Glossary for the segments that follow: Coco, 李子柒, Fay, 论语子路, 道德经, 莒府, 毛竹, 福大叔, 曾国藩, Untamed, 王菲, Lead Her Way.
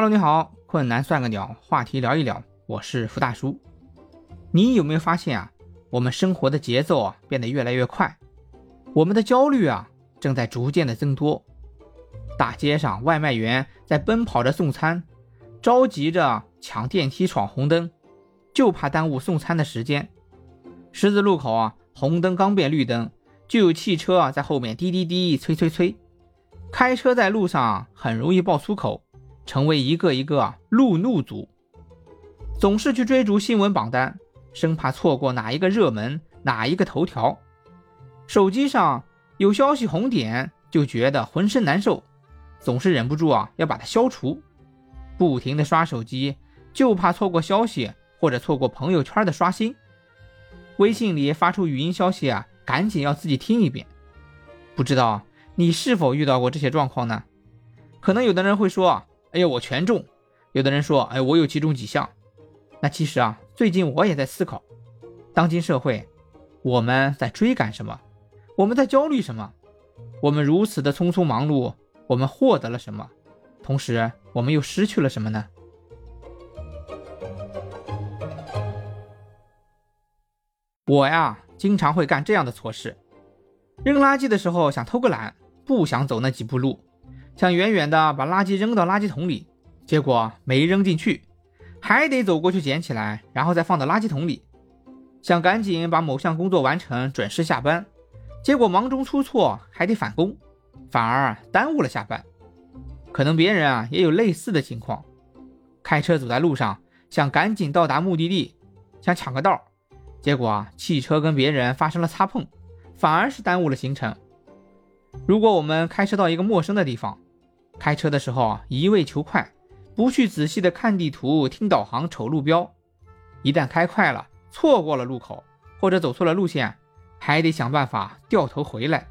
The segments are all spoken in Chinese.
Hello， 你好，困难算个鸟，话题聊一聊，我是福大叔。你有没有发现啊，我们生活的节奏啊变得越来越快，我们的焦虑啊正在逐渐的增多。大街上外卖员在奔跑着送餐，着急着抢电梯闯红灯，就怕耽误送餐的时间。十字路口啊，红灯刚变绿灯，就有汽车啊在后面滴滴滴催催催。开车在路上很容易爆粗口，成为一个一个路怒族，总是去追逐新闻榜单，生怕错过哪一个热门，哪一个头条。手机上有消息红点就觉得浑身难受，总是忍不住要把它消除。不停的刷手机，就怕错过消息或者错过朋友圈的刷新。微信里发出语音消息赶紧要自己听一遍。不知道你是否遇到过这些状况呢？可能有的人会说哎呀，我全中。有的人说哎，我有其中几项。那其实啊，最近我也在思考，当今社会我们在追赶什么，我们在焦虑什么，我们如此的匆匆忙碌，我们获得了什么，同时我们又失去了什么呢？我呀，经常会干这样的错事。扔垃圾的时候想偷个懒，不想走那几步路，想远远的把垃圾扔到垃圾桶里，结果没扔进去，还得走过去捡起来，然后再放到垃圾桶里。想赶紧把某项工作完成，准时下班，结果忙中出错，还得返工，反而耽误了下班。可能别人也有类似的情况。开车走在路上，想赶紧到达目的地，想抢个道，结果汽车跟别人发生了擦碰，反而是耽误了行程。如果我们开车到一个陌生的地方，开车的时候一味求快，不去仔细的看地图，听导航，瞅路标，一旦开快了，错过了路口，或者走错了路线，还得想办法掉头回来。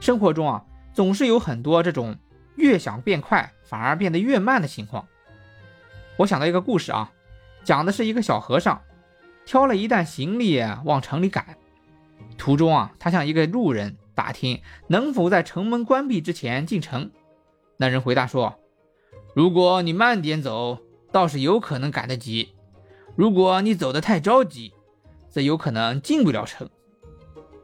生活中总是有很多这种越想变快反而变得越慢的情况。我想到一个故事讲的是一个小和尚挑了一担行李往城里赶，途中他向一个路人打听能否在城门关闭之前进城。那人回答说，如果你慢点走，倒是有可能赶得及，如果你走得太着急，则有可能进不了城。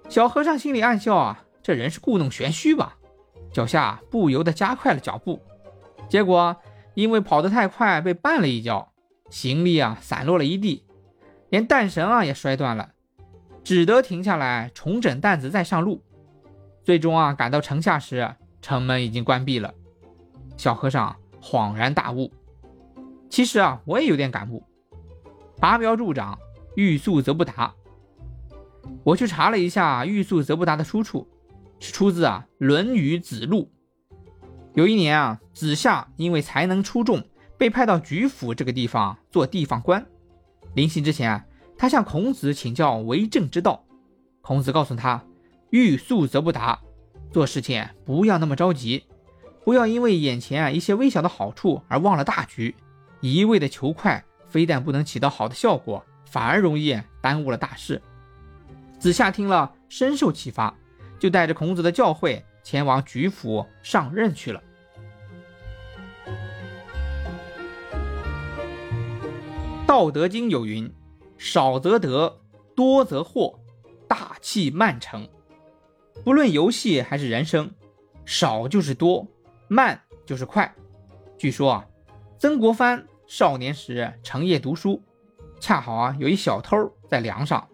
小和尚心里暗笑这人是故弄玄虚吧，脚下不由得加快了脚步，结果因为跑得太快被绊了一跤，行李散落了一地，连担绳也摔断了，只得停下来重整担子再上路。最终赶到城下时，城门已经关闭了。小和尚恍然大悟。其实我也有点感悟，拔苗助长，欲速则不达。我去查了一下欲速则不达的出处，是出自论语子路。有一年子夏因为才能出众，被派到莒府这个地方做地方官。临行之前他向孔子请教为政之道。孔子告诉他，欲速则不达，做事情不要那么着急，不要因为眼前一些微小的好处而忘了大局，一味的求快，非但不能起到好的效果，反而容易耽误了大事。子夏听了深受启发，就带着孔子的教诲前往莒府上任去了。道德经有云，少则得，多则惑，大器晚成。不论游戏还是人生，少就是多，慢就是快。据说曾国藩少年时成夜读书，恰好有一小偷在梁上，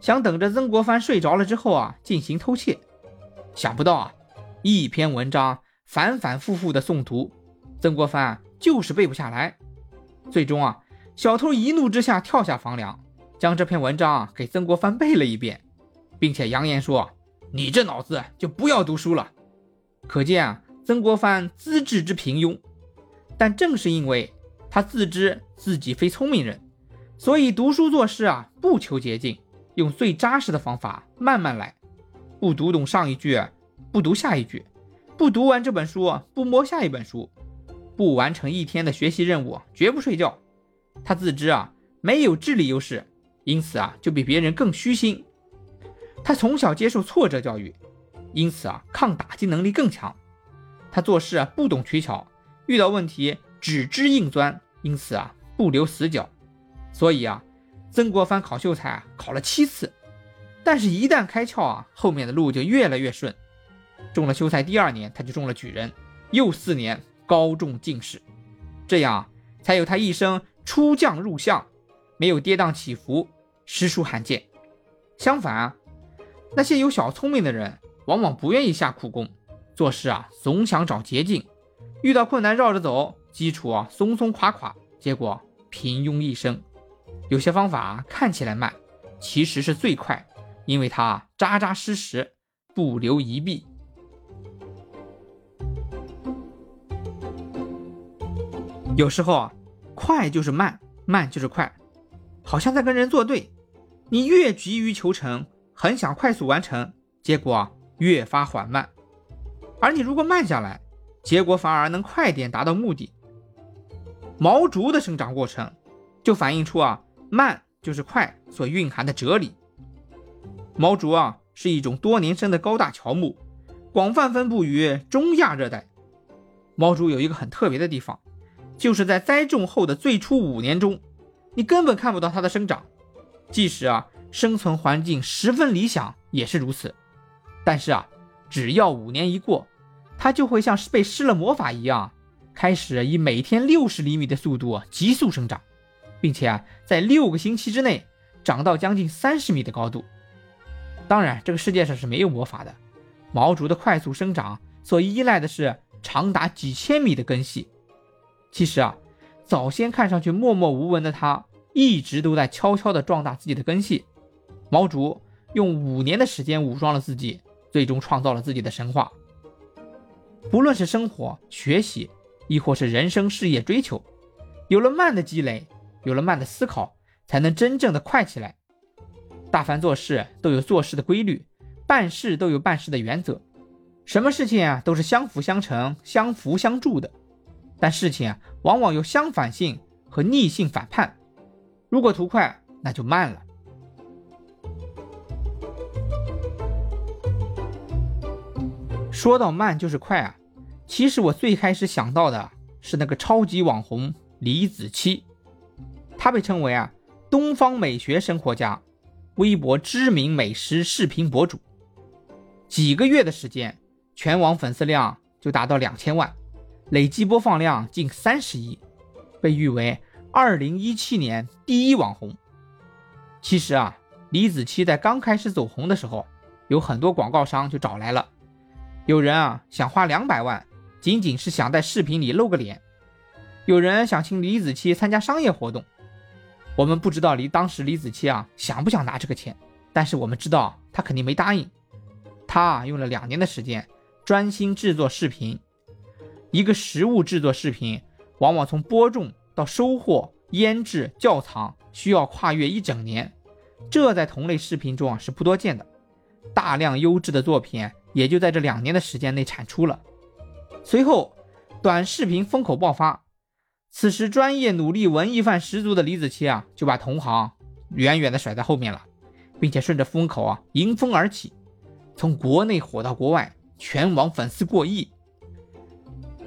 想等着曾国藩睡着了之后进行偷窃。想不到一篇文章反反复复的诵读，曾国藩就是背不下来。最终小偷一怒之下跳下房梁，将这篇文章给曾国藩背了一遍，并且扬言说，你这脑子就不要读书了。可见曾国藩资质之平庸，但正是因为他自知自己非聪明人，所以读书做事不求捷径，用最扎实的方法慢慢来，不读懂上一句，不读下一句，不读完这本书不摸下一本书，不完成一天的学习任务绝不睡觉。他自知没有智力优势，因此就比别人更虚心。他从小接受挫折教育，因此抗打击能力更强。他做事不懂取巧，遇到问题只知硬钻，因此啊不留死角。所以啊曾国藩考秀才啊考了7次，但是一旦开窍啊，后面的路就越来越顺。中了秀才第2年他就中了举人，又4年高中进士，这样啊才有他一生出将入相，没有跌宕起伏，实属罕见。相反啊，那些有小聪明的人往往不愿意下苦功，做事啊总想找捷径，遇到困难绕着走，基础啊松松垮垮，结果平庸一生。有些方法啊看起来慢，其实是最快，因为它啊扎扎实实，不留一臂。有时候啊快就是慢，慢就是快，好像在跟人作对。你越急于求成，很想快速完成，结果啊越发缓慢。而你如果慢下来，结果反而能快点达到目的。毛竹的生长过程就反映出啊慢就是快所蕴含的哲理。毛竹啊是一种多年生的高大乔木，广泛分布于中亚热带。毛竹有一个很特别的地方，就是在栽种后的最初5年中，你根本看不到它的生长。即使啊生存环境十分理想也是如此。但是啊只要5年一过，它就会像是被施了魔法一样，开始以每天60厘米的速度急速生长，并且啊在6个星期之内长到将近30米的高度。当然这个世界上是没有魔法的，毛竹的快速生长所依赖的是长达几千米的根系。其实啊早先看上去默默无闻的它，一直都在悄悄地壮大自己的根系。毛竹用5年的时间武装了自己，最终创造了自己的神话。不论是生活、学习，亦或是人生事业追求，有了慢的积累，有了慢的思考，才能真正的快起来。大凡做事都有做事的规律，办事都有办事的原则，什么事情啊都是相辅相成、相扶相助的。但事情啊往往有相反性和逆性反叛，如果图快，那就慢了。说到慢就是快啊，其实我最开始想到的是那个超级网红李子柒，他被称为啊东方美学生活家，微博知名美食视频博主。几个月的时间，全网粉丝量就达到2000万，累计播放量近30亿，被誉为2017年第1网红。其实啊李子柒在刚开始走红的时候，有很多广告商就找来了，有人啊想花200万，仅仅是想在视频里露个脸，有人想请李子柒参加商业活动。我们不知道当时李子柒啊想不想拿这个钱，但是我们知道他肯定没答应。他啊用了2年的时间专心制作视频。一个食物制作视频往往从播种到收获、腌制、窖藏需要跨越1整年，这在同类视频中啊是不多见的。大量优质的作品也就在这2年的时间内产出了。随后短视频风口爆发，此时专业努力、文艺范十足的李子柒啊就把同行远远的甩在后面了，并且顺着风口啊迎风而起，从国内火到国外，全网粉丝过亿。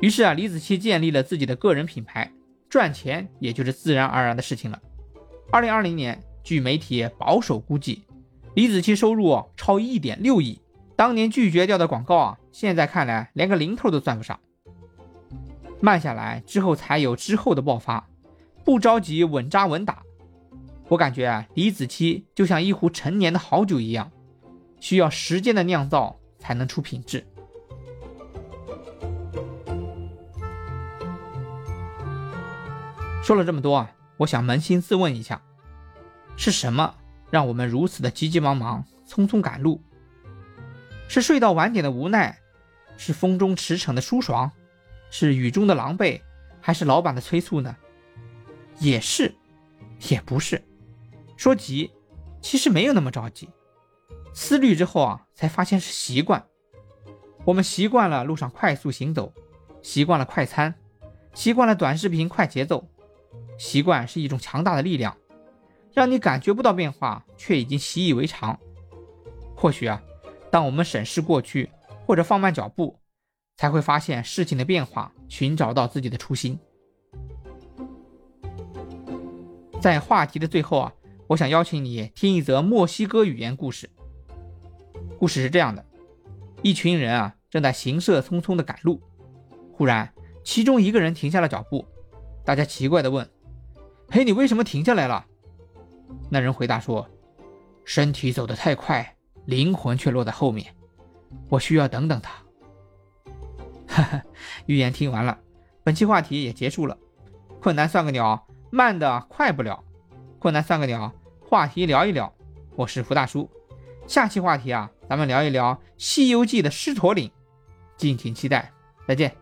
于是啊李子柒建立了自己的个人品牌，赚钱也就是自然而然的事情了。2020年据媒体保守估计，李子柒收入超 1.6 亿，当年拒绝掉的广告啊现在看来连个零头都算不上。慢下来之后才有之后的爆发，不着急，稳扎稳打。我感觉啊李子柒就像一壶陈年的好酒一样，需要时间的酿造才能出品质。说了这么多啊，我想扪心自问一下，是什么让我们如此的急急忙忙、匆匆赶路？是睡到晚点的无奈，是风中驰骋的舒爽，是雨中的狼狈，还是老板的催促呢？也是，也不是。说急，其实没有那么着急。思虑之后啊，才发现是习惯。我们习惯了路上快速行走，习惯了快餐，习惯了短视频快节奏。习惯是一种强大的力量，让你感觉不到变化，却已经习以为常。或许啊，当我们审视过去，或者放慢脚步，才会发现事情的变化，寻找到自己的初心。在话题的最后啊，我想邀请你听一则墨西哥语言故事。故事是这样的，一群人啊正在行色匆匆的赶路，忽然其中一个人停下了脚步，大家奇怪地问：嘿，你为什么停下来了？那人回答说：身体走得太快，灵魂却落在后面，我需要等等他。哈哈，寓言听完了，本期话题也结束了。困难算个鸟，慢的快不了。困难算个鸟，话题聊一聊。我是福大叔，下期话题啊，咱们聊一聊《西游记》的狮驼岭，敬请期待，再见。